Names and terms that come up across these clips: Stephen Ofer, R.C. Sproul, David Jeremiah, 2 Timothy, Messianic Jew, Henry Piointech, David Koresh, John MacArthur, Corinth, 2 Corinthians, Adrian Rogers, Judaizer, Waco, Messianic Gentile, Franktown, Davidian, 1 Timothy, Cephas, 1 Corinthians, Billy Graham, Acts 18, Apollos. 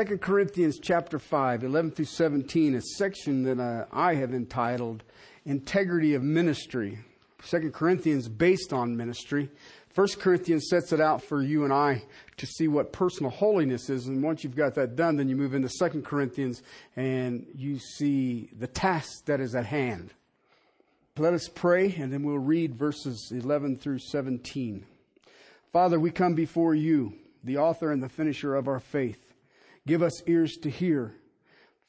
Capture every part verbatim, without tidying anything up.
Second Corinthians chapter five, eleven through seventeen, a section that uh, I have entitled Integrity of Ministry. Second Corinthians based on ministry. First Corinthians sets it out for you and I to see what personal holiness is. And once you've got that done, then you move into Second Corinthians and you see the task that is at hand. Let us pray, and then we'll read verses eleven through seventeen. Father, we come before you, the author and the finisher of our faith. Give us ears to hear.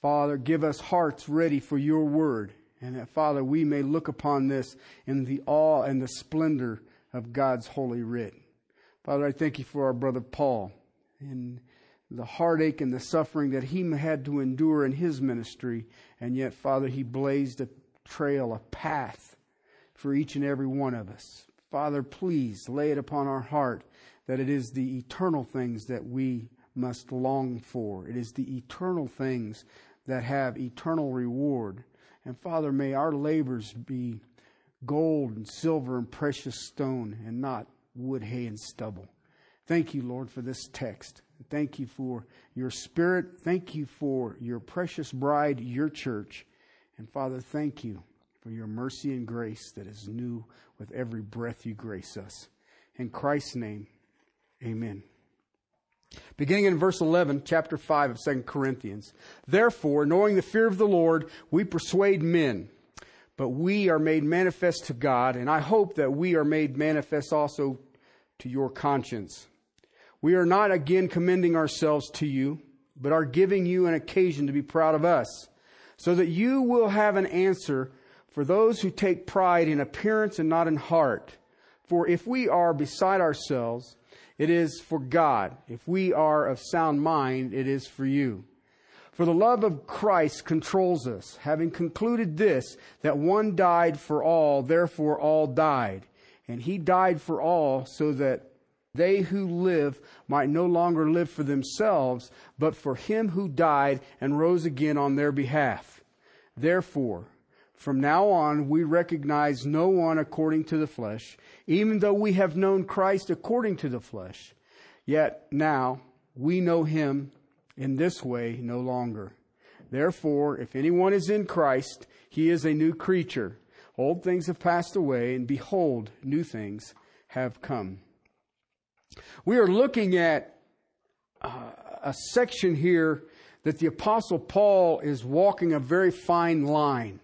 Father, give us hearts ready for your word. And that, Father, we may look upon this in the awe and the splendor of God's holy writ. Father, I thank you for our brother Paul and the heartache and the suffering that he had to endure in his ministry. And yet, Father, he blazed a trail, a path for each and every one of us. Father, please lay it upon our heart that it is the eternal things that we must long for. It is the eternal things that have eternal reward. And Father, may our labors be gold and silver and precious stone and not wood, hay, and stubble. Thank you, Lord, for this text. Thank you for your Spirit. Thank you for your precious bride, your church. And Father, thank you for your mercy and grace that is new with every breath you grace us. In Christ's name, amen. Beginning in verse eleven, chapter five of Second Corinthians. Therefore, knowing the fear of the Lord, we persuade men, but we are made manifest to God, and I hope that we are made manifest also to your conscience. We are not again commending ourselves to you, but are giving you an occasion to be proud of us, so that you will have an answer for those who take pride in appearance and not in heart. For if we are beside ourselves, it is for God. If we are of sound mind, it is for you. For the love of Christ controls us, having concluded this, that one died for all, therefore all died. And he died for all, so that they who live might no longer live for themselves, but for him who died and rose again on their behalf. Therefore, from now on, we recognize no one according to the flesh, even though we have known Christ according to the flesh. Yet now we know him in this way no longer. Therefore, if anyone is in Christ, he is a new creature. Old things have passed away, and behold, new things have come. We are looking at uh, a section here that the Apostle Paul is walking a very fine line,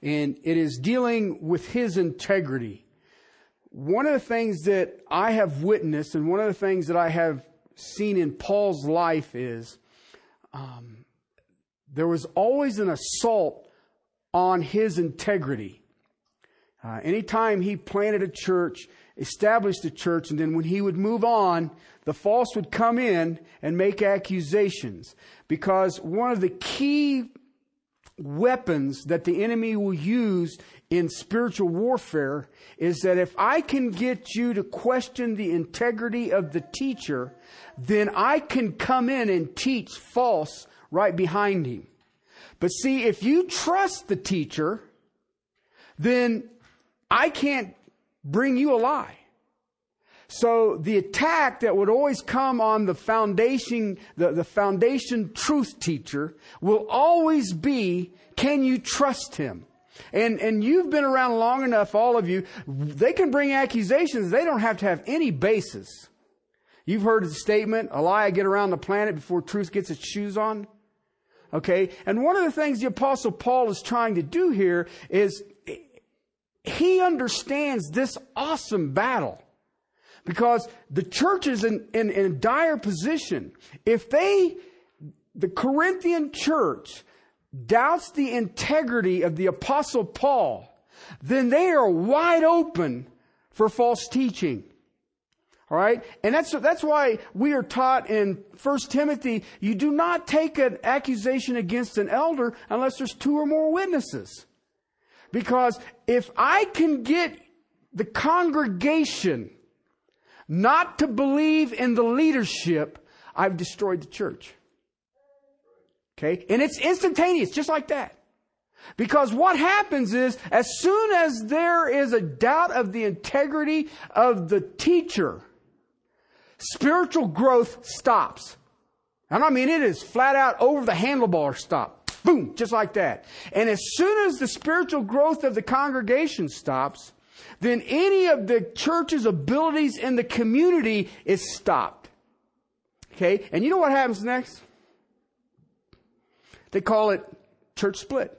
and it is dealing with his integrity. One of the things that I have witnessed, and one of the things that I have seen in Paul's life is um, there was always an assault on his integrity. Uh, anytime he planted a church, established a church, and then when he would move on, the false would come in and make accusations. Because one of the key weapons that the enemy will use in spiritual warfare is that if I can get you to question the integrity of the teacher, then I can come in and teach false right behind him. But see, if you trust the teacher, then I can't bring you a lie. So the attack that would always come on the foundation, the, the foundation truth teacher will always be, can you trust him? And, and you've been around long enough, all of you, they can bring accusations. They don't have to have any basis. You've heard the statement, a lie get around the planet before truth gets its shoes on. Okay. And one of the things the Apostle Paul is trying to do here is he understands this awesome battle. Because the church is in, in, in a dire position. If they, the Corinthian church, doubts the integrity of the Apostle Paul, then they are wide open for false teaching. All right? And that's, that's why we are taught in First Timothy, you do not take an accusation against an elder unless there's two or more witnesses. Because if I can get the congregation not to believe in the leadership, I've destroyed the church. Okay? And it's instantaneous, just like that. Because what happens is, as soon as there is a doubt of the integrity of the teacher, spiritual growth stops. And I mean, it is flat out over the handlebar stop. Boom, just like that. And as soon as the spiritual growth of the congregation stops, then any of the church's abilities in the community is stopped. Okay? And you know what happens next? They call it church split.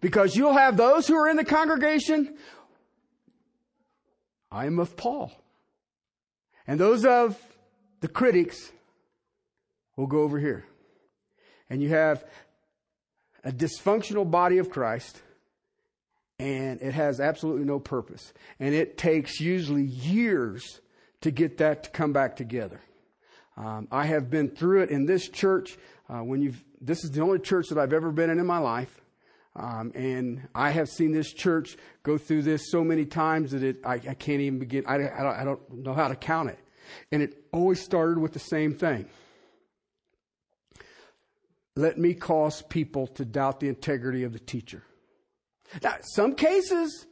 Because you'll have those who are in the congregation, I am of Paul. And those of the critics will go over here. And you have a dysfunctional body of Christ, and it has absolutely no purpose. And it takes usually years to get that to come back together. Um, I have been through it in this church. Uh, when you've, this is the only church that I've ever been in in my life. Um, and I have seen this church go through this so many times that it, I, I can't even begin. I, I, don't, I don't know how to count it. And it always started with the same thing. Let me cause people to doubt the integrity of the teacher. Now, in some cases,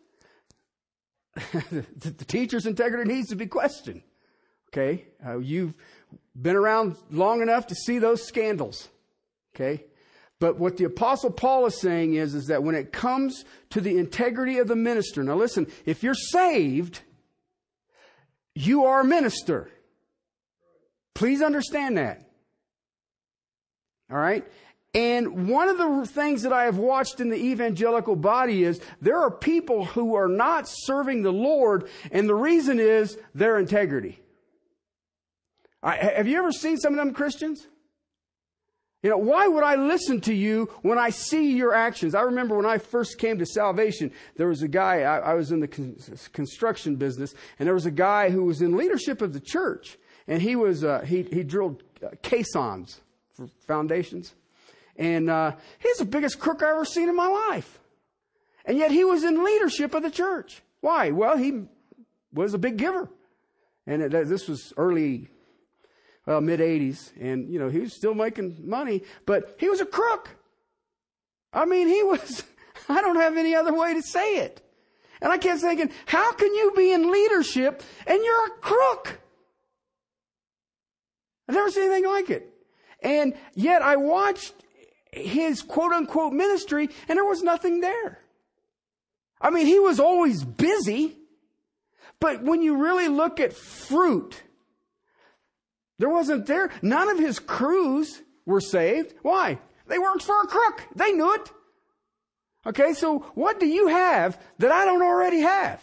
the, the teacher's integrity needs to be questioned. Okay. Uh, you've been around long enough to see those scandals. Okay. But what the Apostle Paul is saying is, is that when it comes to the integrity of the minister, now listen, if you're saved, you are a minister. Please understand that. All right. And one of the things that I have watched in the evangelical body is there are people who are not serving the Lord. And the reason is their integrity. I, have you ever seen some of them Christians? You know, why would I listen to you when I see your actions? I remember when I first came to salvation, there was a guy, I, I was in the con- construction business, and there was a guy who was in leadership of the church. And he was, uh, he, he drilled uh, caissons for foundations. And uh, he's the biggest crook I've ever seen in my life. And yet he was in leadership of the church. Why? Well, he was a big giver. And it, this was early Well, mid-eighties, and, you know, he was still making money, but he was a crook. I mean, he was, I don't have any other way to say it. And I kept thinking, how can you be in leadership and you're a crook? I've never seen anything like it. And yet I watched his quote-unquote ministry, and there was nothing there. I mean, he was always busy, but when you really look at fruit, there wasn't there. None of his crews were saved. Why? They worked for a crook. They knew it. Okay, so what do you have that I don't already have?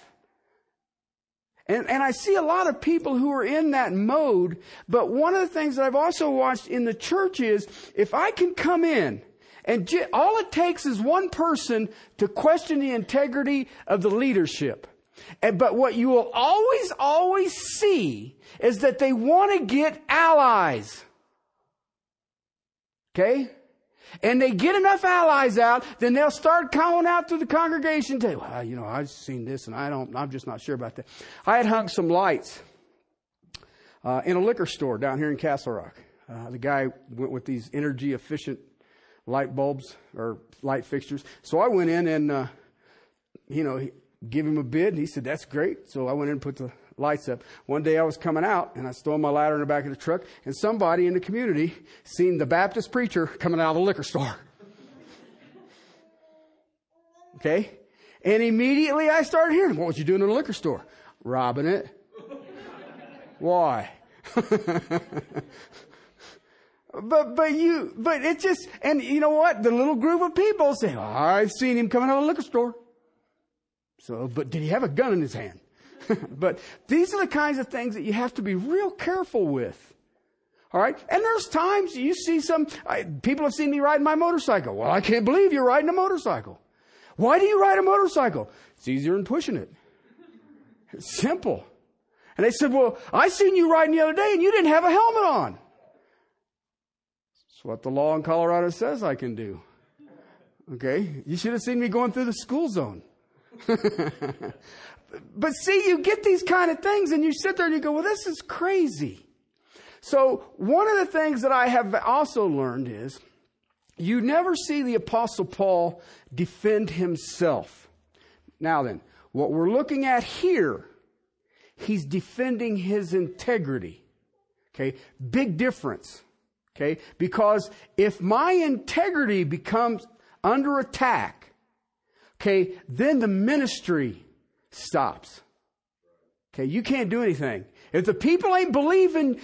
And, and I see a lot of people who are in that mode. But one of the things that I've also watched in the church is if I can come in and j- all it takes is one person to question the integrity of the leadership. And, but what you will always, always see is that they want to get allies. Okay? And they get enough allies out, then they'll start calling out to the congregation to, well, you know, I've seen this and I don't, I'm just not sure about that. I had hung some lights uh, in a liquor store down here in Castle Rock. Uh, the guy went with these energy efficient light bulbs or light fixtures. So I went in and, uh, you know, he, give him a bid. And he said, that's great. So I went in and put the lights up. One day I was coming out and I stole my ladder in the back of the truck, and somebody in the community seen the Baptist preacher coming out of the liquor store. Okay. And immediately I started hearing, what was you doing in the liquor store? Robbing it. Why? But, but you, but it just, and you know what? The little group of people say, oh, I've seen him coming out of the liquor store. So, but did he have a gun in his hand? But these are the kinds of things that you have to be real careful with. All right. And there's times you see some I, people have seen me riding my motorcycle. Well, I can't believe you're riding a motorcycle. Why do you ride a motorcycle? It's easier than pushing it. It's simple. And they said, well, I seen you riding the other day and you didn't have a helmet on. It's what the law in Colorado says I can do. Okay. You should have seen me going through the school zone. But see, you get these kind of things and you sit there and you go, well, this is crazy. So one of the things that I have also learned is you never see the Apostle Paul defend himself. Now then, what we're looking at here, he's defending his integrity. Okay, big difference. Okay? Because if my integrity becomes under attack, okay, then the ministry stops. Okay? You can't do anything. If the people ain't believing,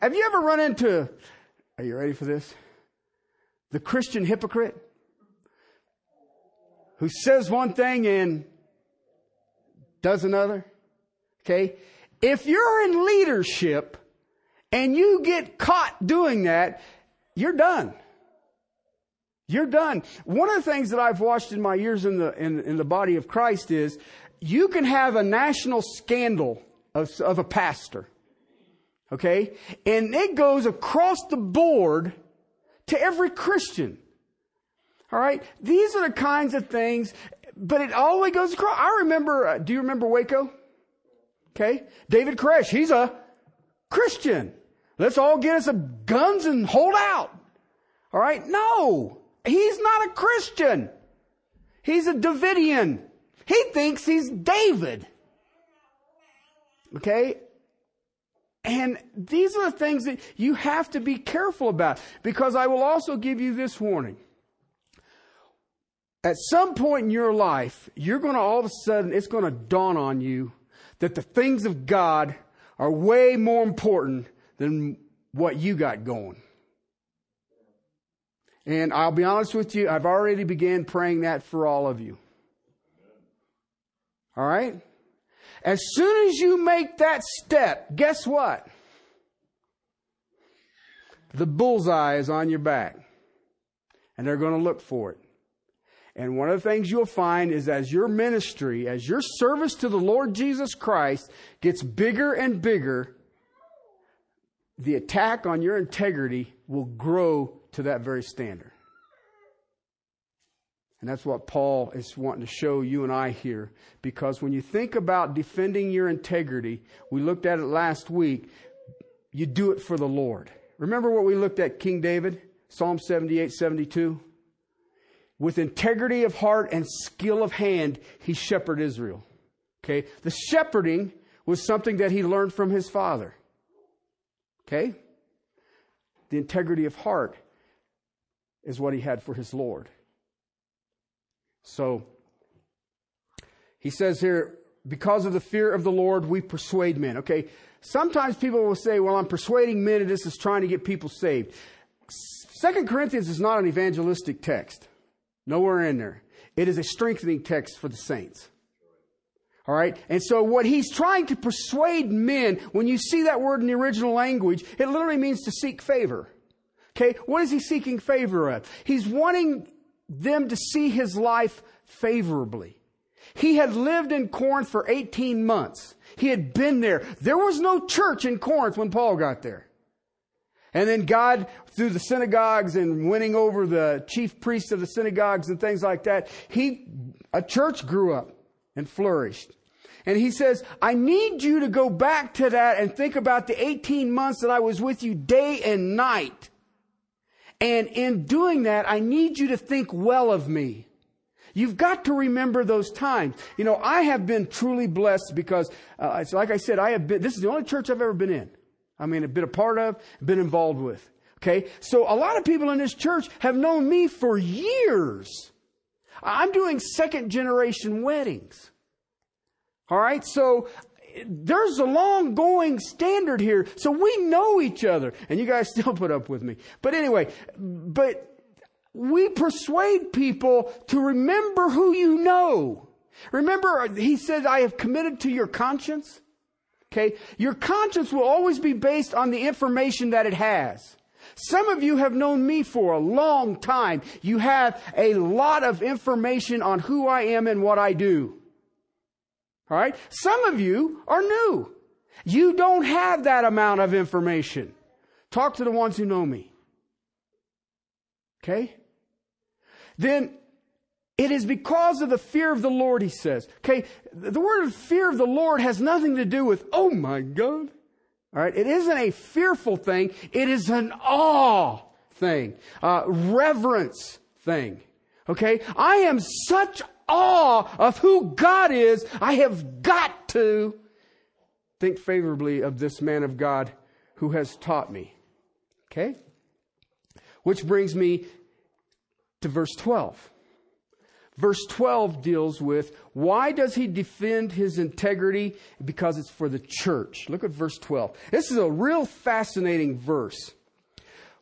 have you ever run into, are you ready for this? The Christian hypocrite who says one thing and does another. Okay? If you're in leadership and you get caught doing that, you're done. You're done. One of the things that I've watched in my years in the in, in the body of Christ is you can have a national scandal of, of a pastor. Okay? And it goes across the board to every Christian. All right? These are the kinds of things, but it always goes across. I remember, uh, do you remember Waco? Okay? David Koresh, he's a Christian. Let's all get us some guns and hold out. All right? No. He's not a Christian. He's a Davidian. He thinks he's David. Okay? And these are the things that you have to be careful about, because I will also give you this warning. At some point in your life, you're going to all of a sudden, it's going to dawn on you that the things of God are way more important than what you got going. And I'll be honest with you, I've already began praying that for all of you. All right? As soon as you make that step, guess what? The bullseye is on your back. And they're going to look for it. And one of the things you'll find is as your ministry, as your service to the Lord Jesus Christ gets bigger and bigger, the attack on your integrity will grow to that very standard. And that's what Paul is wanting to show you and I here. Because when you think about defending your integrity, we looked at it last week, you do it for the Lord. Remember what we looked at, King David, Psalm seventy-eight, seventy-two? With integrity of heart and skill of hand, he shepherded Israel. Okay? The shepherding was something that he learned from his father. Okay? The integrity of heart is what he had for his Lord. So, he says here, because of the fear of the Lord, we persuade men. Okay, sometimes people will say, well, I'm persuading men, and this is trying to get people saved. Second Corinthians is not an evangelistic text. Nowhere in there. It is a strengthening text for the saints. All right? And so what he's trying to persuade men, when you see that word in the original language, it literally means to seek favor. Okay, what is he seeking favor of? He's wanting them to see his life favorably. He had lived in Corinth for eighteen months. He had been there. There was no church in Corinth when Paul got there. And then God, through the synagogues and winning over the chief priests of the synagogues and things like that, he, a church grew up and flourished. And he says, I need you to go back to that and think about the eighteen months that I was with you day and night. And in doing that, I need you to think well of me. You've got to remember those times. You know, I have been truly blessed because, uh, it's like I said, I have been, this is the only church I've ever been in. I mean, I've been a part of, been involved with. Okay? So a lot of people in this church have known me for years. I'm doing second generation weddings. All right? So there's a long going standard here. So we know each other, and you guys still put up with me. But anyway, but we persuade people to remember who you know. Remember, he said, I have committed to your conscience. Okay. Your conscience will always be based on the information that it has. Some of you have known me for a long time. You have a lot of information on who I am and what I do. All right? Some of you are new. You don't have that amount of information. Talk to the ones who know me. Okay? Then it is because of the fear of the Lord, he says. Okay? The word of fear of the Lord has nothing to do with, oh my God. All right? It isn't a fearful thing. It is an awe thing. Uh, reverence thing. Okay? I am such awe of who God is, I have got to think favorably of this man of God who has taught me. Okay? Which brings me to verse twelve. Verse twelve deals with why does he defend his integrity? Because it's for the church. Look at verse twelve. This is a real fascinating verse.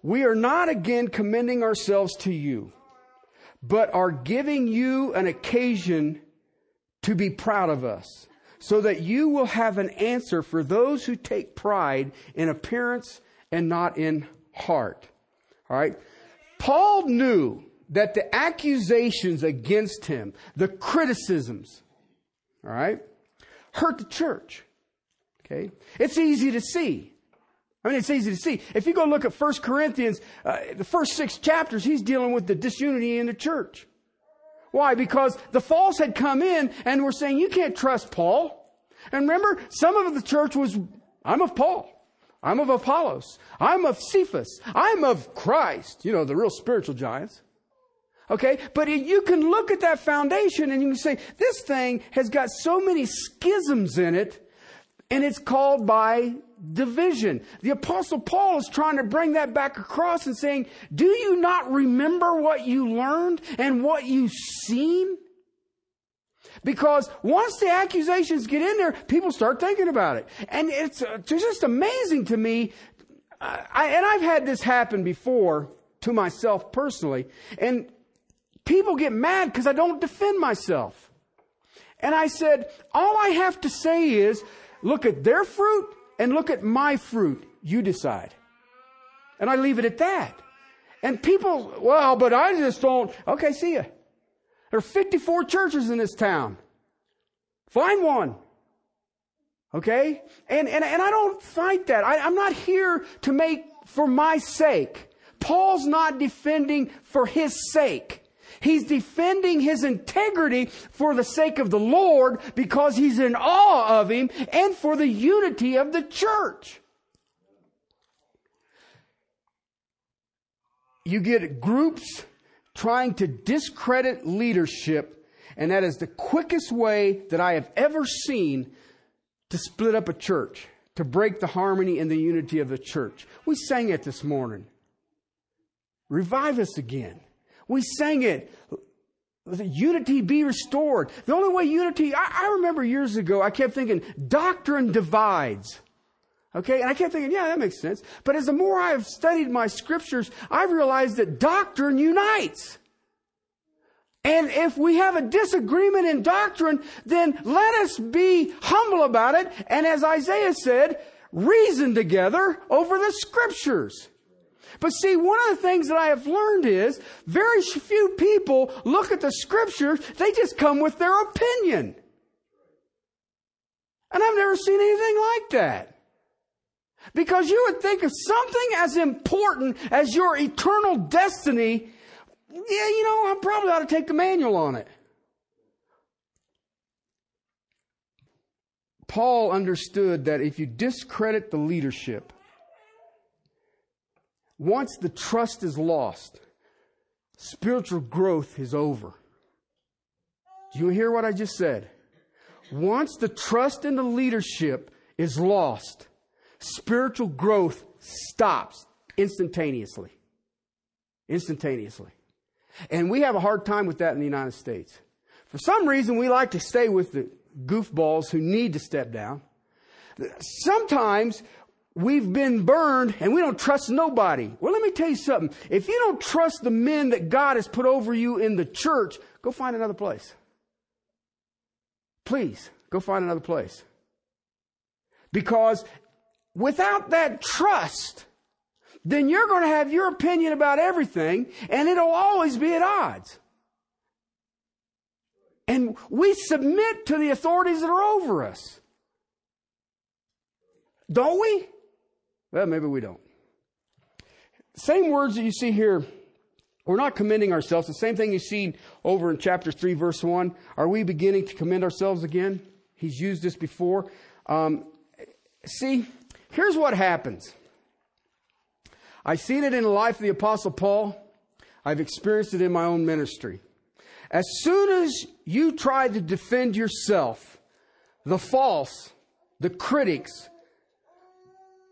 We are not again commending ourselves to you, but are giving you an occasion to be proud of us, so that you will have an answer for those who take pride in appearance and not in heart. All right. Paul knew that the accusations against him, the criticisms, all right, hurt the church. Okay. It's easy to see. I mean, it's easy to see. If you go look at First Corinthians, uh, the first six chapters, he's dealing with the disunity in the church. Why? Because the false had come in and were saying, you can't trust Paul. And remember, some of the church was, I'm of Paul. I'm of Apollos. I'm of Cephas. I'm of Christ. You know, the real spiritual giants. Okay. But you can look at that foundation and you can say, this thing has got so many schisms in it, and it's called by division. The Apostle Paul is trying to bring that back across and saying, do you not remember what you learned and what you've seen? Because once the accusations get in there, people start thinking about it. And it's just amazing to me. I, and I've had this happen before to myself personally. And people get mad because I don't defend myself. And I said, all I have to say is, look at their fruit and look at my fruit. You decide. And I leave it at that. And people, well, but I just don't. Okay, see ya. There are fifty-four churches in this town. Find one. Okay? And and, and I don't fight that. I, I'm not here to make for my sake. Paul's not defending for his sake. He's defending his integrity for the sake of the Lord, because he's in awe of him, and for the unity of the church. You get groups trying to discredit leadership, and that is the quickest way that I have ever seen to split up a church, to break the harmony and the unity of the church. We sang it this morning. Revive us again. We sang it, unity be restored. The only way unity, I, I remember years ago, I kept thinking, doctrine divides. Okay, and I kept thinking, yeah, that makes sense. But as the more I have studied my scriptures, I realized that doctrine unites. And if we have a disagreement in doctrine, then let us be humble about it. And as Isaiah said, reason together over the scriptures. But see, one of the things that I have learned is very few people look at the scriptures. They just come with their opinion. And I've never seen anything like that. Because you would think of something as important as your eternal destiny. Yeah, you know, I probably ought to take the manual on it. Paul understood that if you discredit the leadership, once the trust is lost, spiritual growth is over. Do you hear what I just said? Once the trust in the leadership is lost, spiritual growth stops instantaneously. Instantaneously. And we have a hard time with that in the United States. For some reason, we like to stay with the goofballs who need to step down. Sometimes we've been burned and we don't trust nobody. Well, let me tell you something. If you don't trust the men that God has put over you in the church, go find another place. Please, go find another place. Because without that trust, then you're going to have your opinion about everything, and it'll always be at odds. And we submit to the authorities that are over us. Don't we? Well, maybe we don't. Same words that you see here. We're not commending ourselves. The same thing you see over in chapter three, verse one. Are we beginning to commend ourselves again? He's used this before. Um, see, here's what happens. I've seen it in the life of the Apostle Paul. I've experienced it in my own ministry. As soon as you try to defend yourself, the false, the critics,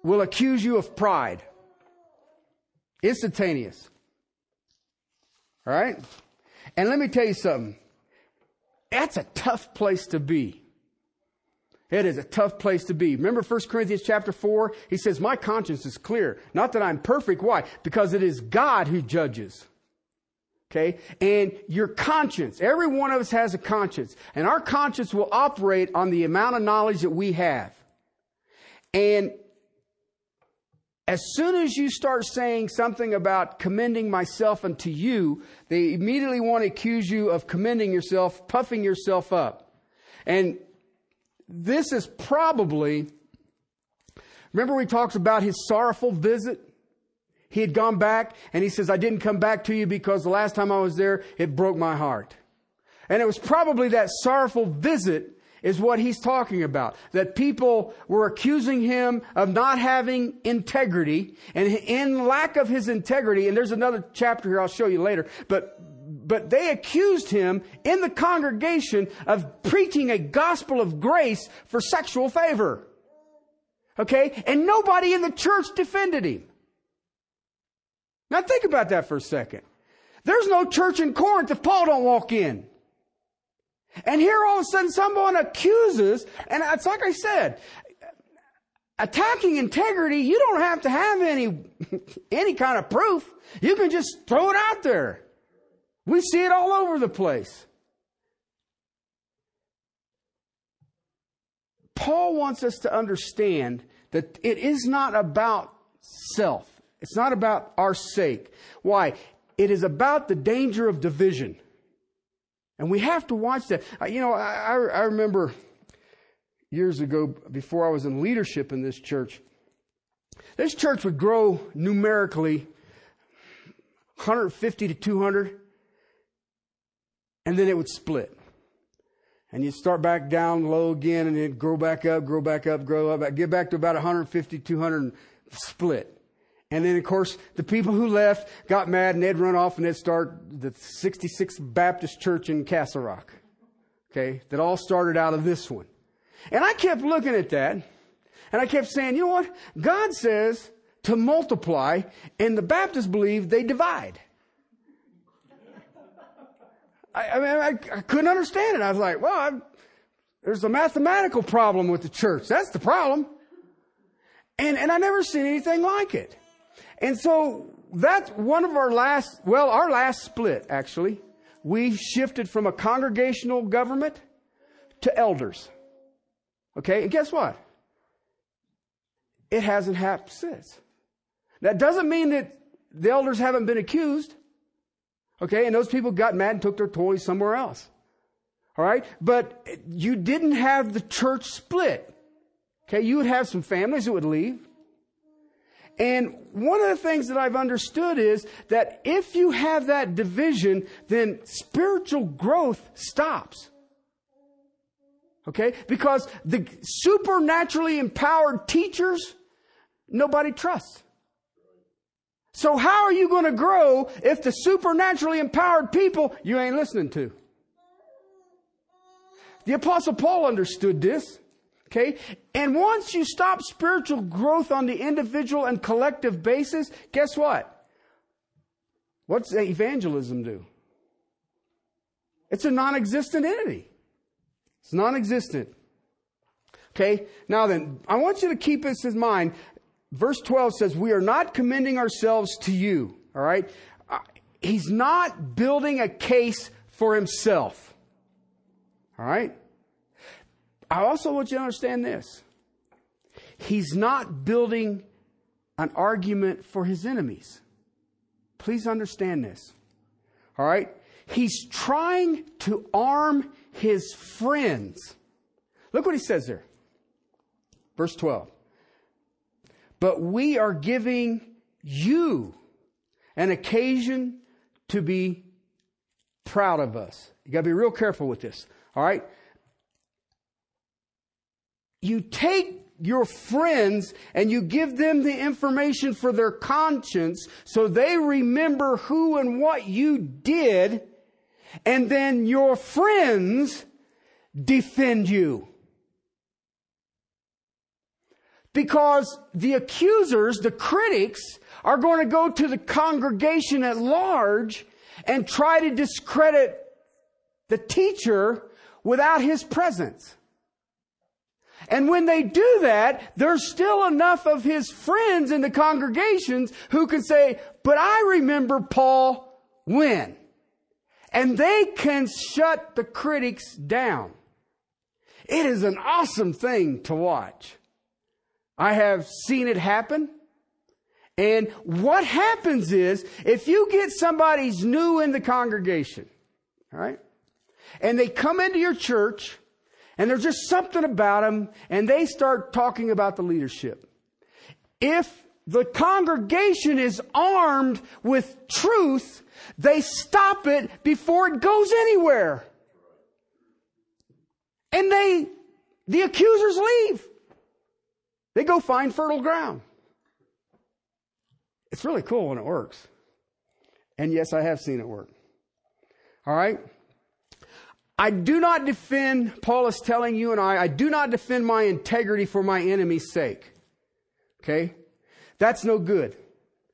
will accuse you of pride. Instantaneous. All right? And let me tell you something. That's a tough place to be. It is a tough place to be. Remember First Corinthians chapter four? He says, my conscience is clear. Not that I'm perfect. Why? Because it is God who judges. Okay? And your conscience. Every one of us has a conscience. And our conscience will operate on the amount of knowledge that we have. And as soon as you start saying something about commending myself unto you, they immediately want to accuse you of commending yourself, puffing yourself up. And this is probably, remember we talked about his sorrowful visit? He had gone back and he says, I didn't come back to you because the last time I was there, it broke my heart. And it was probably that sorrowful visit is what he's talking about. That people were accusing him of not having integrity and in lack of his integrity. And there's another chapter here I'll show you later. But but they accused him in the congregation of preaching a gospel of grace for sexual favor. Okay? And nobody in the church defended him. Now think about that for a second. There's no church in Corinth if Paul don't walk in. And here all of a sudden someone accuses, and it's like I said, attacking integrity, you don't have to have any, any kind of proof. You can just throw it out there. We see it all over the place. Paul wants us to understand that it is not about self. It's not about our sake. Why? It is about the danger of division. And we have to watch that. You know, I, I remember years ago, before I was in leadership in this church, this church would grow numerically one hundred fifty to two hundred, and then it would split. And you'd start back down low again, and it'd grow back up, grow back up, grow up, get back to about one hundred fifty, two hundred, and split. And then, of course, the people who left got mad and they'd run off and they'd start the sixty-sixth Baptist Church in Castle Rock. Okay, that all started out of this one. And I kept looking at that and I kept saying, you know what? God says to multiply and the Baptists believe they divide. I, I mean, I, I couldn't understand it. I was like, well, I'm, there's a mathematical problem with the church. That's the problem. And, and I never seen anything like it. And so that's one of our last, well, our last split, actually. We shifted from a congregational government to elders. Okay, and guess what? It hasn't happened since. That doesn't mean that the elders haven't been accused. Okay, and those people got mad and took their toys somewhere else. All right, but you didn't have the church split. Okay, you would have some families that would leave. And one of the things that I've understood is that if you have that division, then spiritual growth stops. Okay? Because the supernaturally empowered teachers, nobody trusts. So how are you going to grow if the supernaturally empowered people you ain't listening to? The Apostle Paul understood this. Okay? And once you stop spiritual growth on the individual and collective basis, guess what? What's evangelism do? It's a non-existent entity. It's non-existent. Okay? Now then, I want you to keep this in mind. Verse twelve says, we are not commending ourselves to you. All right? He's not building a case for himself. All right? I also want you to understand this. He's not building an argument for his enemies. Please understand this. All right? He's trying to arm his friends. Look what he says there. Verse twelve. But we are giving you an occasion to be proud of us. You got to be real careful with this. All right? You take your friends and you give them the information for their conscience so they remember who and what you did, and then your friends defend you. Because the accusers, the critics, are going to go to the congregation at large and try to discredit the teacher without his presence. And when they do that, there's still enough of his friends in the congregations who can say, but I remember Paul when. And they can shut the critics down. It is an awesome thing to watch. I have seen it happen. And what happens is, if you get somebody's new in the congregation, all right, and they come into your church, and there's just something about them, and they start talking about the leadership. If the congregation is armed with truth, they stop it before it goes anywhere. And they, the accusers leave. They go find fertile ground. It's really cool when it works. And yes, I have seen it work. All right? I do not defend, Paul is telling you and I, I do not defend my integrity for my enemy's sake. Okay? That's no good.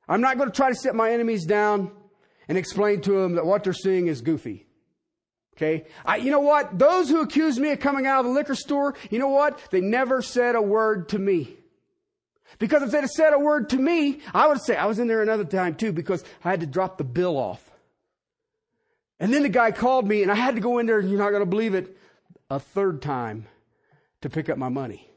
I'm not going to try to sit my enemies down and explain to them that what they're seeing is goofy. Okay? I, you know what? Those who accuse me of coming out of the liquor store, you know what? They never said a word to me. Because if they'd have said a word to me, I would say, I was in there another time too because I had to drop the bill off. And then the guy called me and I had to go in there, you're not going to believe it, a third time to pick up my money.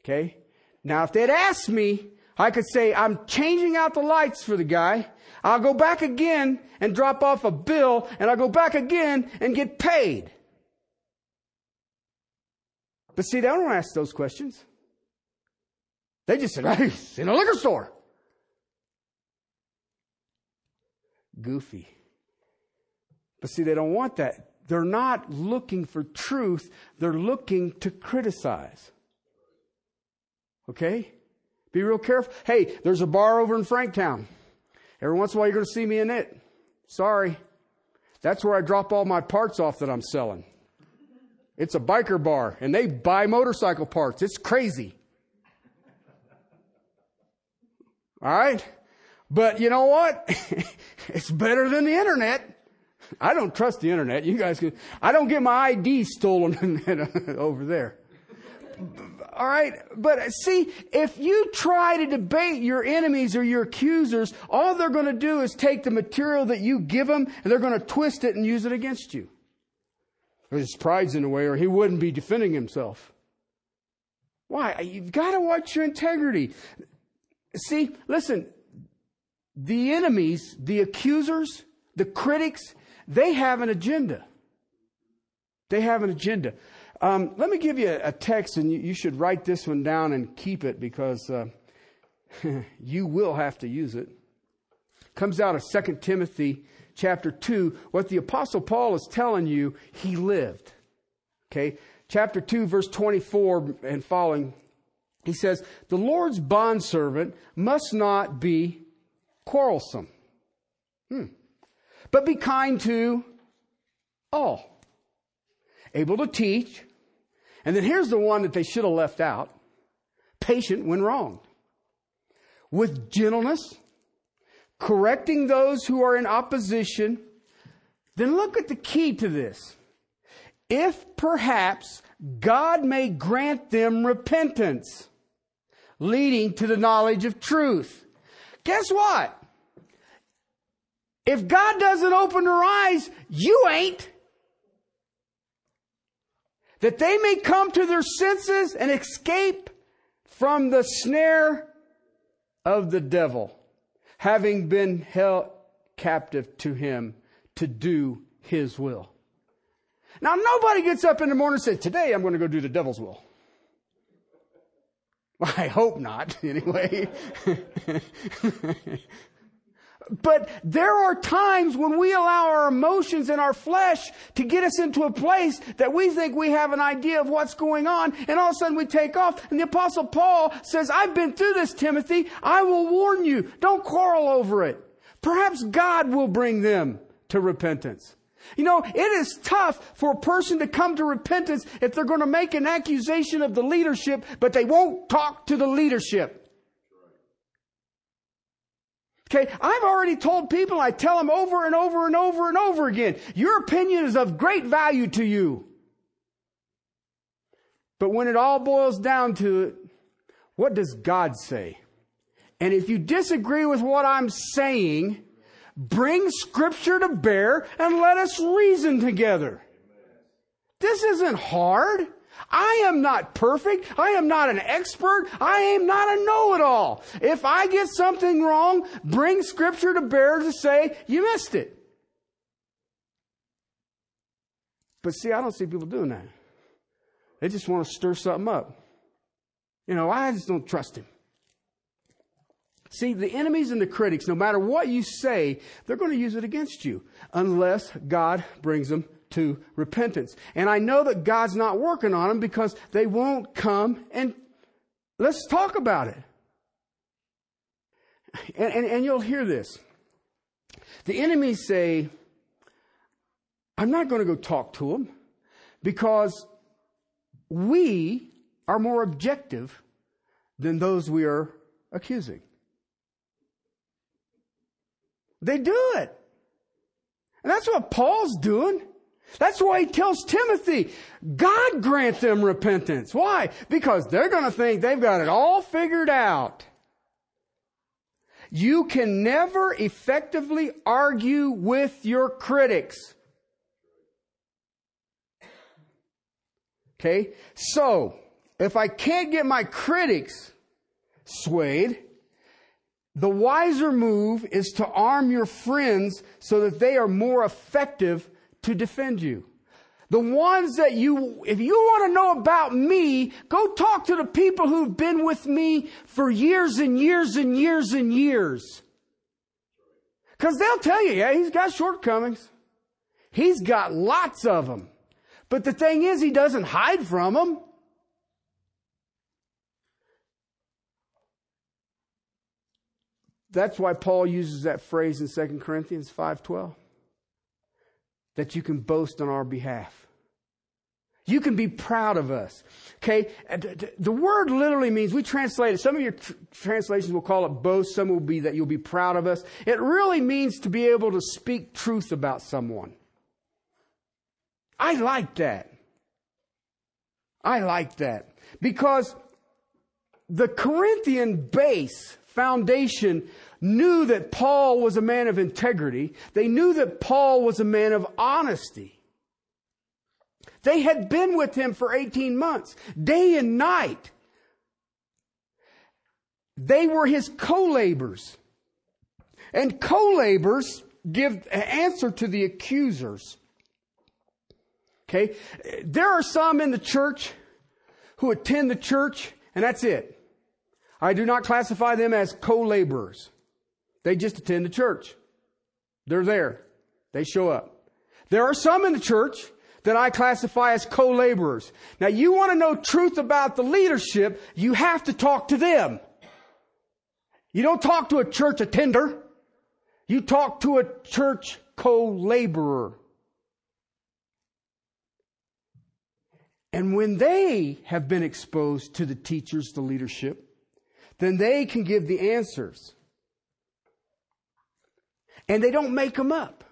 Okay? Now, if they'd asked me, I could say, I'm changing out the lights for the guy. I'll go back again and drop off a bill and I'll go back again and get paid. But see, they don't ask those questions. They just said, hey, it's in a liquor store. Goofy. But see, they don't want that. They're not looking for truth. They're looking to criticize. Okay? Be real careful. Hey, there's a bar over in Franktown. Every once in a while, you're going to see me in it. Sorry. That's where I drop all my parts off that I'm selling. It's a biker bar, and they buy motorcycle parts. It's crazy. All right? But you know what? It's better than the internet. I don't trust the internet. You guys can, I don't get my I D stolen over there. All right. But see, if you try to debate your enemies or your accusers, all they're going to do is take the material that you give them and they're going to twist it and use it against you. Or his pride's in the way, or he wouldn't be defending himself. Why? You've got to watch your integrity. See, listen. The enemies, the accusers, the critics, they have an agenda. They have an agenda. Um, let me give you a text, and you, you should write this one down and keep it because uh, you will have to use it. It comes out of Second Timothy chapter two. What the Apostle Paul is telling you, he lived. Okay, chapter two, verse twenty-four and following. He says, the Lord's bondservant must not be quarrelsome, hmm. but be kind to all, able to teach. And then here's the one that they should have left out, patient when wronged, with gentleness, correcting those who are in opposition. Then look at the key to this. If perhaps God may grant them repentance, leading to the knowledge of truth. Guess what? If God doesn't open their eyes, you ain't. That they may come to their senses and escape from the snare of the devil, having been held captive to him to do his will. Now, nobody gets up in the morning and says, today I'm going to go do the devil's will. Well, I hope not, anyway. But there are times when we allow our emotions and our flesh to get us into a place that we think we have an idea of what's going on, and all of a sudden we take off. And the Apostle Paul says, I've been through this, Timothy. I will warn you. Don't quarrel over it. Perhaps God will bring them to repentance. You know, it is tough for a person to come to repentance if they're going to make an accusation of the leadership, but they won't talk to the leadership. Okay, I've already told people, I tell them over and over and over and over again, your opinion is of great value to you. But when it all boils down to it, what does God say? And if you disagree with what I'm saying, bring Scripture to bear and let us reason together. This isn't hard. I am not perfect. I am not an expert. I am not a know-it-all. If I get something wrong, bring Scripture to bear to say, you missed it. But see, I don't see people doing that. They just want to stir something up. You know, I just don't trust him. See, the enemies and the critics, no matter what you say, they're going to use it against you unless God brings them to repentance. And I know that God's not working on them because they won't come and let's talk about it. And, and, and you'll hear this. The enemies say, I'm not going to go talk to them because we are more objective than those we are accusing. They do it. And that's what Paul's doing. That's why he tells Timothy, God grant them repentance. Why? Because they're going to think they've got it all figured out. You can never effectively argue with your critics. Okay, so if I can't get my critics swayed, the wiser move is to arm your friends so that they are more effective to defend you. The ones that you, if you want to know about me, go talk to the people who've been with me for years and years and years and years. Because they'll tell you, yeah, he's got shortcomings. He's got lots of them. But the thing is, he doesn't hide from them. That's why Paul uses that phrase in Second Corinthians five twelve. That you can boast on our behalf. You can be proud of us. Okay, the word literally means, we translate it. Some of your tr- translations will call it boast. Some will be that you'll be proud of us. It really means to be able to speak truth about someone. I like that. I like that. Because the Corinthian base foundation knew that Paul was a man of integrity. They knew that Paul was a man of honesty. They had been with him for eighteen months, day and night. They were his co-laborers. And co-laborers give an answer to the accusers. Okay, there are some in the church who attend the church, and that's it. I do not classify them as co-laborers. They just attend the church. They're there. They show up. There are some in the church that I classify as co-laborers. Now, you want to know truth about the leadership, you have to talk to them. You don't talk to a church attender. You talk to a church co-laborer. And when they have been exposed to the teachers, the leadership, then they can give the answers. And they don't make them up.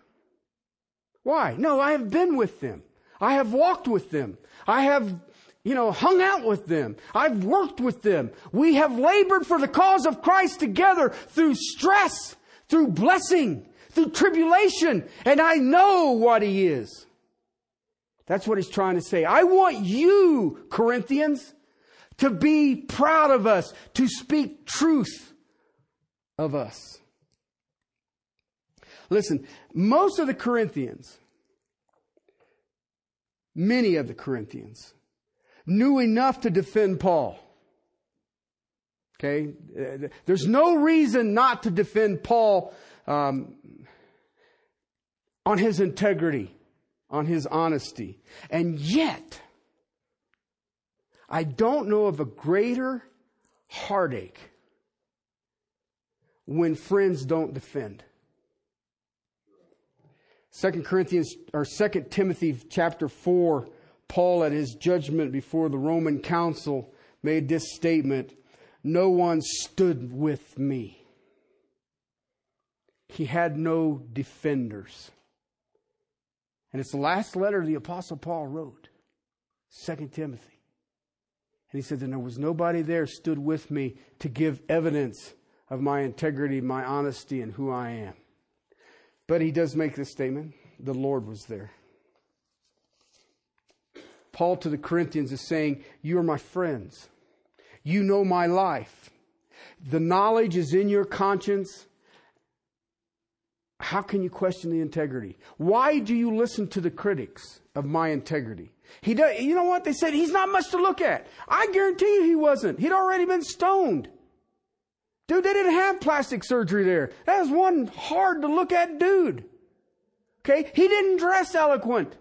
Why? No, I have been with them. I have walked with them. I have, you know, hung out with them. I've worked with them. We have labored for the cause of Christ together through stress, through blessing, through tribulation. And I know what he is. That's what he's trying to say. I want you, Corinthians, to be proud of us, to speak truth of us. Listen, most of the Corinthians, many of the Corinthians, knew enough to defend Paul. Okay? There's no reason not to defend Paul um, on his integrity. On his honesty. And yet, I don't know of a greater heartache when friends don't defend. Second Corinthians or Second Timothy chapter four, Paul at his judgment before the Roman council made this statement, "No one stood with me." He had no defenders. And it's the last letter the Apostle Paul wrote, Second Timothy. And he said, and there was nobody there stood with me to give evidence of my integrity, my honesty, and who I am. But he does make this statement, the Lord was there. Paul to the Corinthians is saying, you are my friends. You know my life. The knowledge is in your conscience. How can you question the integrity? Why do you listen to the critics of my integrity? He does, you know what? They said he's not much to look at. I guarantee you he wasn't. He'd already been stoned. Dude, they didn't have plastic surgery there. That was one hard to look at dude. Okay? He didn't dress eloquent.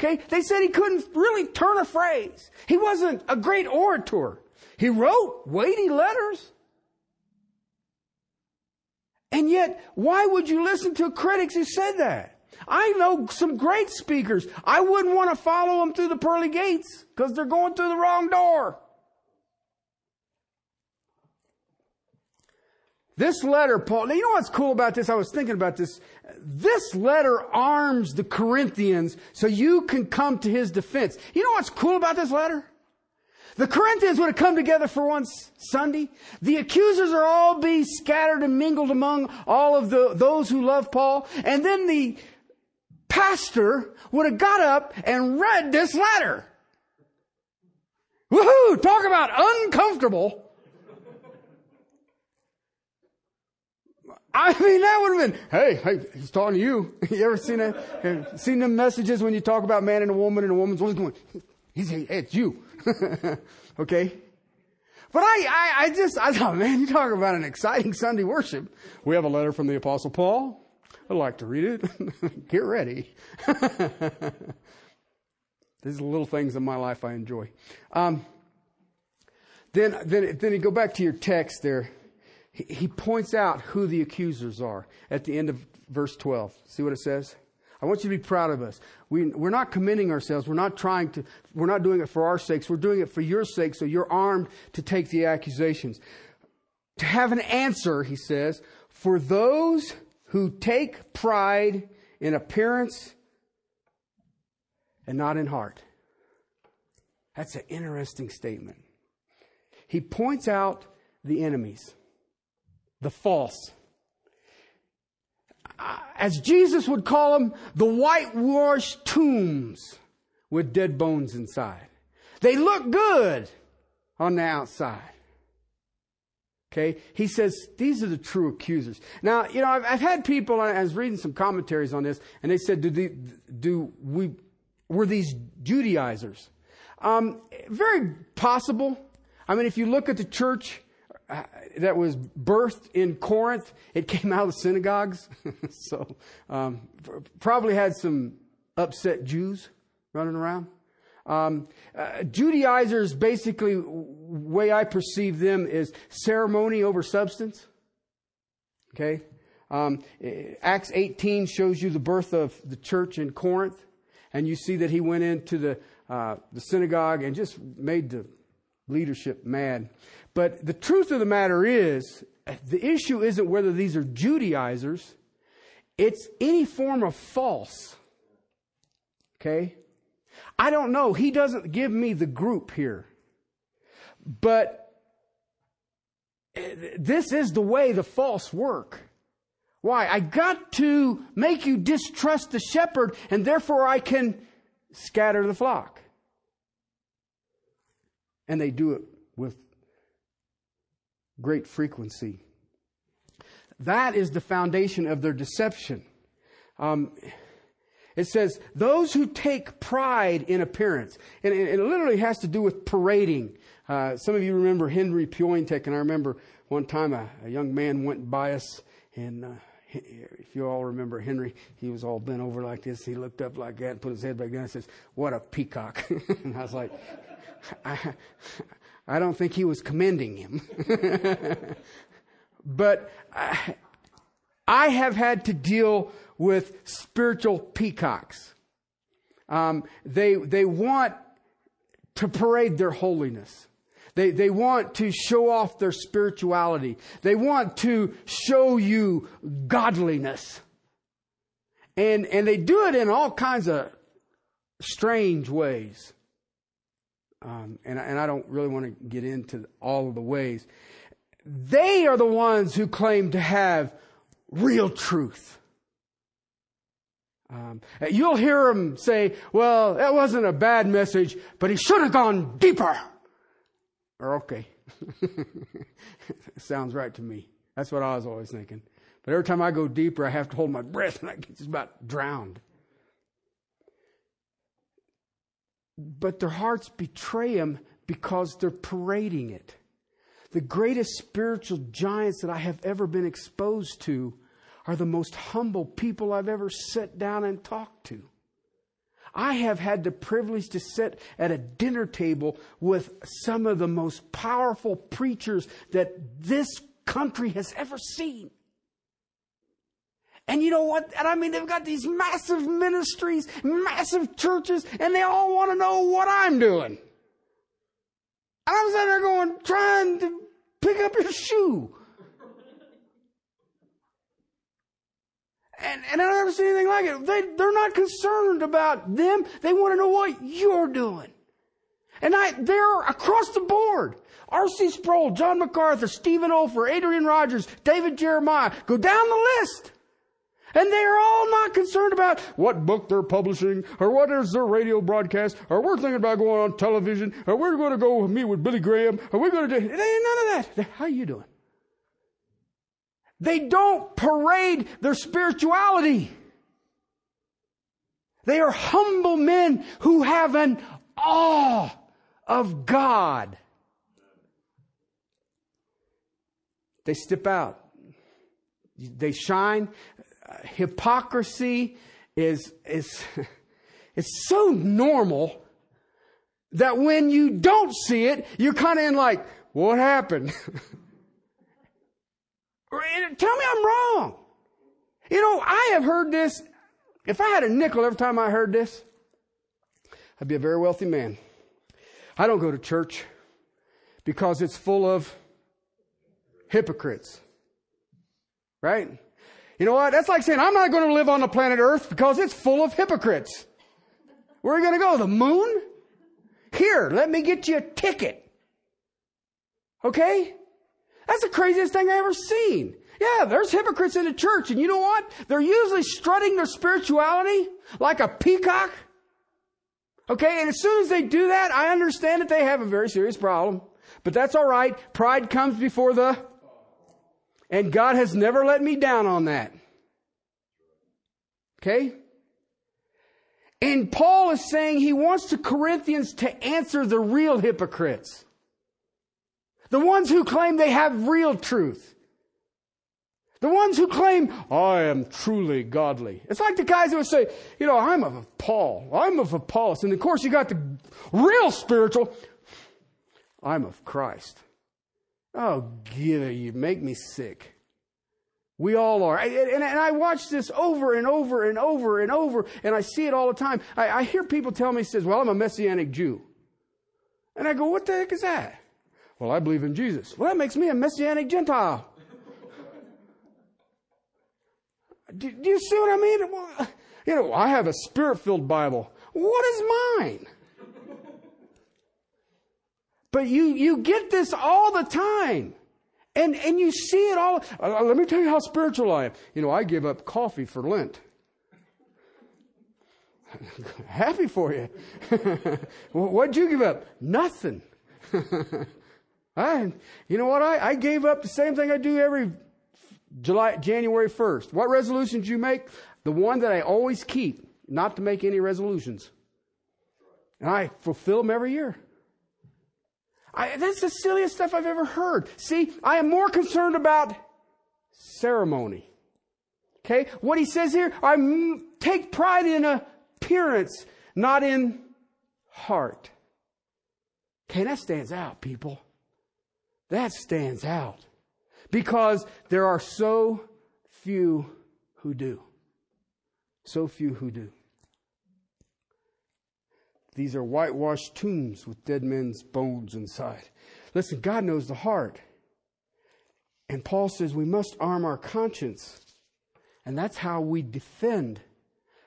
Okay? They said he couldn't really turn a phrase. He wasn't a great orator. He wrote weighty letters. And yet, why would you listen to critics who said that? I know some great speakers. I wouldn't want to follow them through the pearly gates because they're going through the wrong door. This letter, Paul, now you know what's cool about this? I was thinking about this. This letter arms the Corinthians so you can come to his defense. You know what's cool about this letter? The Corinthians would have come together for one Sunday. The accusers are all be scattered and mingled among all of the, those who love Paul. And then the pastor would have got up and read this letter. Woohoo! Talk about uncomfortable. I mean, that would have been, hey, hey, he's talking to you. You ever seen that? Seen them messages when you talk about man and a woman and a woman's always going, he's, hey, it's you. Okay. But I, I, I just, I thought, man, you talk about an exciting Sunday worship. We have a letter from the Apostle Paul. I'd like to read it. Get ready. These are little things in my life I enjoy. Um, then, then, then you go back to your text there. He, he points out who the accusers are at the end of verse twelve. See what it says? I want you to be proud of us. We, we're not commending ourselves. We're not trying to, we're not doing it for our sakes. We're doing it for your sake, so you're armed to take the accusations. To have an answer, he says, for those who take pride in appearance and not in heart. That's an interesting statement. He points out the enemies, the false. As Jesus would call them, the whitewashed tombs with dead bones inside. They look good on the outside. Okay? He says, these are the true accusers. Now, you know, I've, I've had people, I was reading some commentaries on this, and they said, do, the, do we, were these Judaizers? Um, very possible. I mean, if you look at the church that was birthed in Corinth, it came out of the synagogues. so um, probably had some upset Jews running around. Um, uh, Judaizers, basically, way I perceive them is ceremony over substance. Okay. Um, Acts eighteen shows you the birth of the church in Corinth. And you see that he went into the, uh, the synagogue and just made the leadership mad. But the truth of the matter is, the issue isn't whether these are Judaizers. It's any form of false. Okay? I don't know. He doesn't give me the group here. But this is the way the false work. Why? I got to make you distrust the shepherd, and therefore I can scatter the flock. And they do it with great frequency. That is the foundation of their deception. Um, it says, those who take pride in appearance. And it, it literally has to do with parading. Uh, some of you remember Henry Piointech. And I remember one time a, a young man went by us. And uh, if you all remember Henry, he was all bent over like this. He looked up like that and put his head back down and says, what a peacock. And I was like, I, I don't think he was commending him. But I, I have had to deal with spiritual peacocks. Um, they, they want to parade their holiness. They, they want to show off their spirituality. They want to show you godliness. And, and they do it in all kinds of strange ways. Um, and, and I don't really want to get into all of the ways. They are the ones who claim to have real truth. Um, you'll hear them say, well, that wasn't a bad message, but he should have gone deeper. Or okay. Sounds right to me. That's what I was always thinking. But every time I go deeper, I have to hold my breath and I get just about drowned. But their hearts betray them because they're parading it. The greatest spiritual giants that I have ever been exposed to are the most humble people I've ever sat down and talked to. I have had the privilege to sit at a dinner table with some of the most powerful preachers that this country has ever seen. And you know what? And I mean, they've got these massive ministries, massive churches, and they all want to know what I'm doing. And I'm sitting there going, trying to pick up your shoe. And, and I've never seen anything like it. They, they're not concerned about them. They want to know what you're doing. And I, they're across the board. R C Sproul, John MacArthur, Stephen Ofer, Adrian Rogers, David Jeremiah. Go down the list. And they are all not concerned about what book they're publishing or what is their radio broadcast or we're thinking about going on television or we're going to go meet with Billy Graham or we're going to do... It ain't none of that. How are you doing? They don't parade their spirituality. They are humble men who have an awe of God. They step out. They shine. Hypocrisy is is it's so normal that when you don't see it, you're kind of in like, what happened? Tell me I'm wrong. You know, I have heard this. If I had a nickel every time I heard this, I'd be a very wealthy man. I don't go to church because it's full of hypocrites. Right? You know what? That's like saying, I'm not going to live on the planet Earth because it's full of hypocrites. Where are you going to go? The moon? Here, let me get you a ticket. Okay? That's the craziest thing I've ever seen. Yeah, there's hypocrites in the church. And you know what? They're usually strutting their spirituality like a peacock. Okay? And as soon as they do that, I understand that they have a very serious problem. But that's all right. Pride comes before the... And God has never let me down on that. Okay? And Paul is saying he wants the Corinthians to answer the real hypocrites. The ones who claim they have real truth. The ones who claim, I am truly godly. It's like the guys who would say, you know, I'm of Paul. I'm of Apollos. And of course you got the real spiritual. I'm of Christ. Oh, give it, you make me sick. We all are. I, and, and I watch this over and over and over and over, and I see it all the time. I, I hear people tell me, says, well, I'm a Messianic Jew. And I go, what the heck is that? Well, I believe in Jesus. Well, that makes me a Messianic Gentile. do, do you see what I mean? Well, you know, I have a Spirit-filled Bible. What is mine? But you, you get this all the time. And, and you see it all. Uh, let me tell you how spiritual I am. You know, I give up coffee for Lent. Happy for you. What'd you give up? Nothing. I, you know what? I, I gave up the same thing I do every July, January first. What resolutions you make? The one that I always keep, not to make any resolutions. And I fulfill them every year. I, that's the silliest stuff I've ever heard. See, I am more concerned about ceremony. Okay? What he says here, I m- take pride in appearance, not in heart. Okay, that stands out, people. That stands out. Because there are so few who do. So few who do. These are whitewashed tombs with dead men's bones inside. Listen, God knows the heart. And Paul says we must arm our conscience. And that's how we defend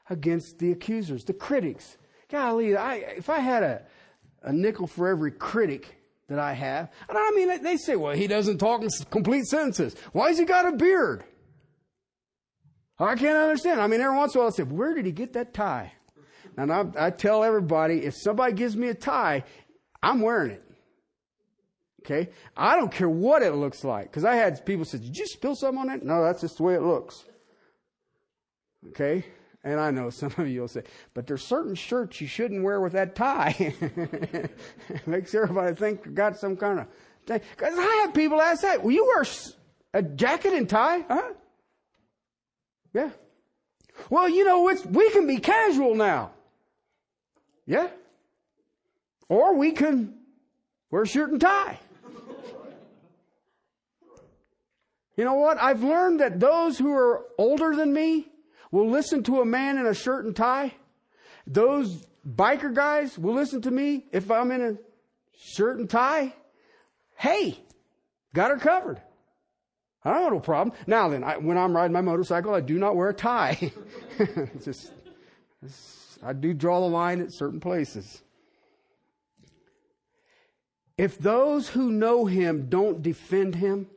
against the accusers, the critics. Golly, I, if I had a, a nickel for every critic that I have, and I mean, they say, well, he doesn't talk in complete sentences. Why's he got a beard? I can't understand. I mean, every once in a while I say, where did he get that tie? And I, I tell everybody, if somebody gives me a tie, I'm wearing it. Okay? I don't care what it looks like. Because I had people say, did you spill something on that? No, that's just the way it looks. Okay? And I know some of you will say, but there's certain shirts you shouldn't wear with that tie. Makes everybody think you got some kind of thing. Because I have people ask that, will you wear a jacket and tie? Huh? Yeah. Well, you know, it's, we can be casual now. Yeah. Or we can wear a shirt and tie. You know what? I've learned that those who are older than me will listen to a man in a shirt and tie. Those biker guys will listen to me if I'm in a shirt and tie. Hey, got her covered. I don't have no problem. Now then, I, when I'm riding my motorcycle, I do not wear a tie. it's just, it's, I do draw the line at certain places. If those who know him don't defend him,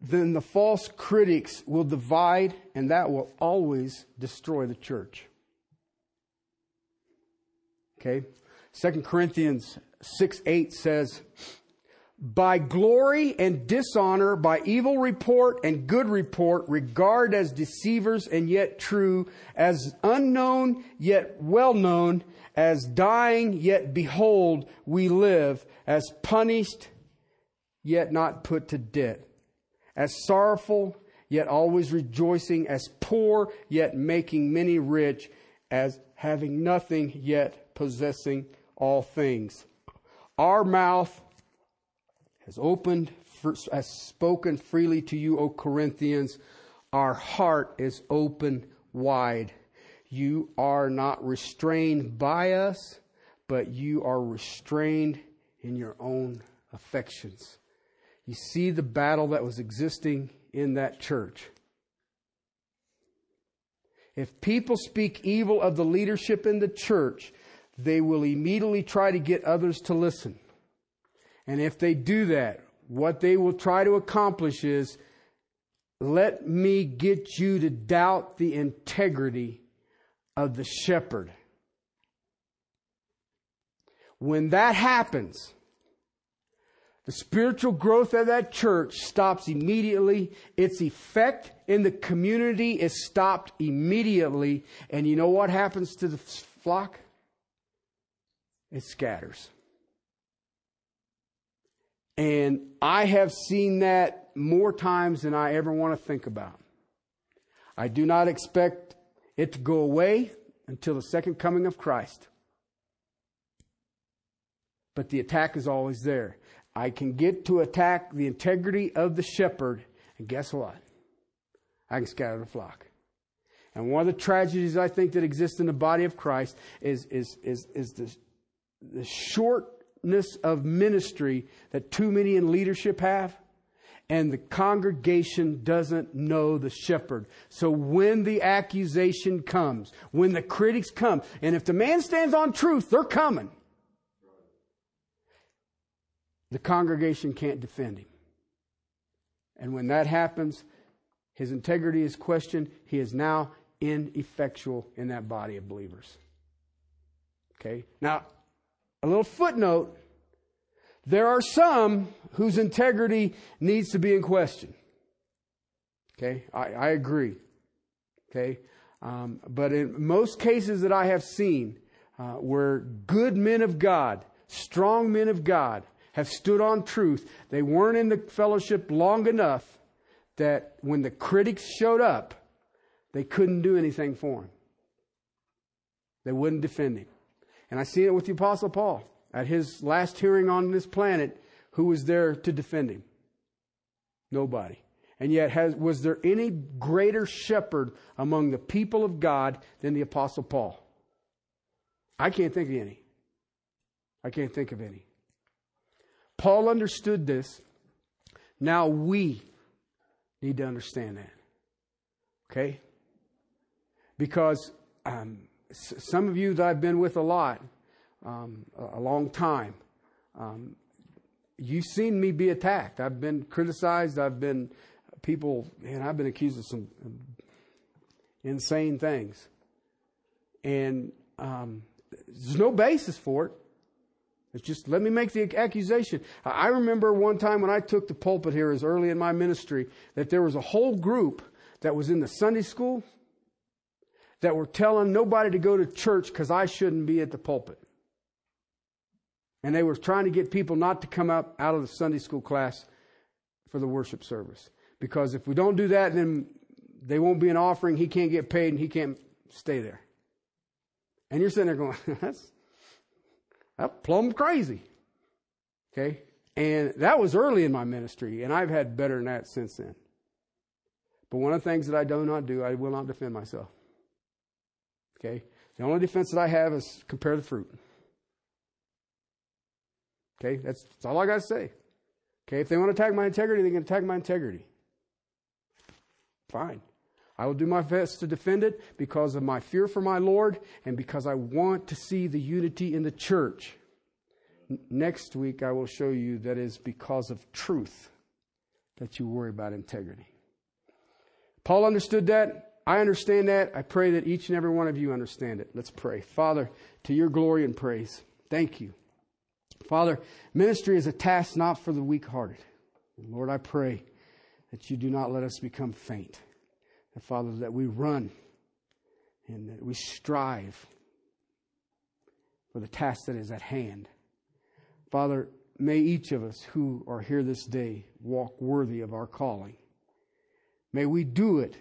then the false critics will divide, and that will always destroy the church. Okay? Second Corinthians six eight says, by glory and dishonor, by evil report and good report, regard as deceivers and yet true, as unknown yet well known, as dying yet behold we live, as punished yet not put to death, as sorrowful yet always rejoicing, as poor yet making many rich, as having nothing yet possessing all things. Our mouth Has opened, has spoken freely to you, O Corinthians. Our heart is open wide. You are not restrained by us, but you are restrained in your own affections. You see the battle that was existing in that church. If people speak evil of the leadership in the church, they will immediately try to get others to listen. And if they do that, what they will try to accomplish is, let me get you to doubt the integrity of the shepherd. When that happens, the spiritual growth of that church stops immediately. Its effect in the community is stopped immediately. And you know what happens to the flock? It scatters. And I have seen that more times than I ever want to think about. I do not expect it to go away until the second coming of Christ. But the attack is always there. I can get to attack the integrity of the shepherd, and guess what? I can scatter the flock. And one of the tragedies I think that exists in the body of Christ is, is, is, is the, the short of ministry that too many in leadership have, and the congregation doesn't know the shepherd. So when the accusation comes, when the critics come, and if the man stands on truth, they're coming. The congregation can't defend him. And when that happens, his integrity is questioned. He is now ineffectual in that body of believers. Okay? Now, a little footnote, there are some whose integrity needs to be in question. Okay, I, I agree. Okay, um, but in most cases that I have seen uh, where good men of God, strong men of God have stood on truth, they weren't in the fellowship long enough that when the critics showed up, they couldn't do anything for him. They wouldn't defend him. And I see it with the Apostle Paul. At his last hearing on this planet, who was there to defend him? Nobody. And yet, has, was there any greater shepherd among the people of God than the Apostle Paul? I can't think of any. I can't think of any. Paul understood this. Now we need to understand that. Okay? Because um, s- some of you that I've been with a lot, um, a-, a long time, um, you've seen me be attacked. I've been criticized. I've been people, and I've been accused of some insane things. And um, there's no basis for it. It's just, let me make the accusation. I remember one time when I took the pulpit here, as early in my ministry, that there was a whole group that was in the Sunday school that were telling nobody to go to church because I shouldn't be at the pulpit. And they were trying to get people not to come up out of the Sunday school class for the worship service. Because if we don't do that, then they won't be an offering. He can't get paid and he can't stay there. And you're sitting there going, that's, that's plumb crazy. Okay? And that was early in my ministry, and I've had better than that since then. But one of the things that I do not do, I will not defend myself. Okay? The only defense that I have is compare the fruit. Okay? That's, that's all I got to say. Okay? If they want to attack my integrity, they can attack my integrity. Fine. I will do my best to defend it because of my fear for my Lord and because I want to see the unity in the church. N- next week, I will show you that it's because of truth that you worry about integrity. Paul understood that. I understand that. I pray that each and every one of you understand it. Let's pray. Father, to your glory and praise, thank you. Father, ministry is a task not for the weak-hearted. And Lord, I pray that you do not let us become faint. And Father, that we run and that we strive for the task that is at hand. Father, may each of us who are here this day walk worthy of our calling. May we do it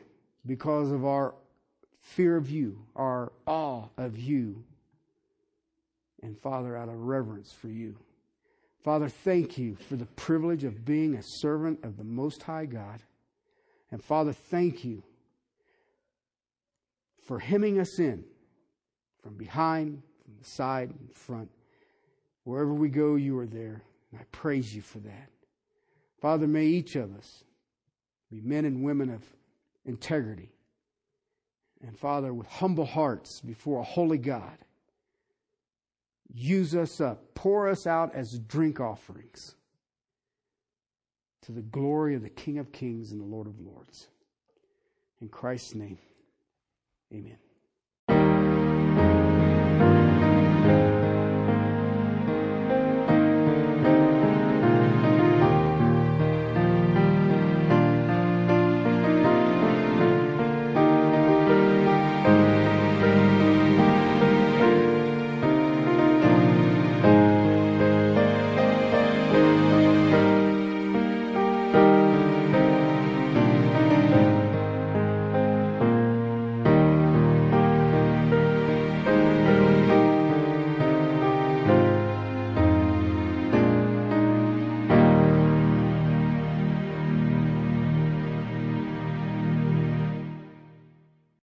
because of our fear of you, our awe of you, and Father, out of reverence for you. Father, thank you for the privilege of being a servant of the Most High God. And Father, thank you for hemming us in from behind, from the side, and front. Wherever we go, you are there. And I praise you for that. Father, may each of us be men and women of integrity. And Father, with humble hearts before a holy God, use us up, pour us out as drink offerings to the glory of the King of Kings and the Lord of Lords. In Christ's name, amen.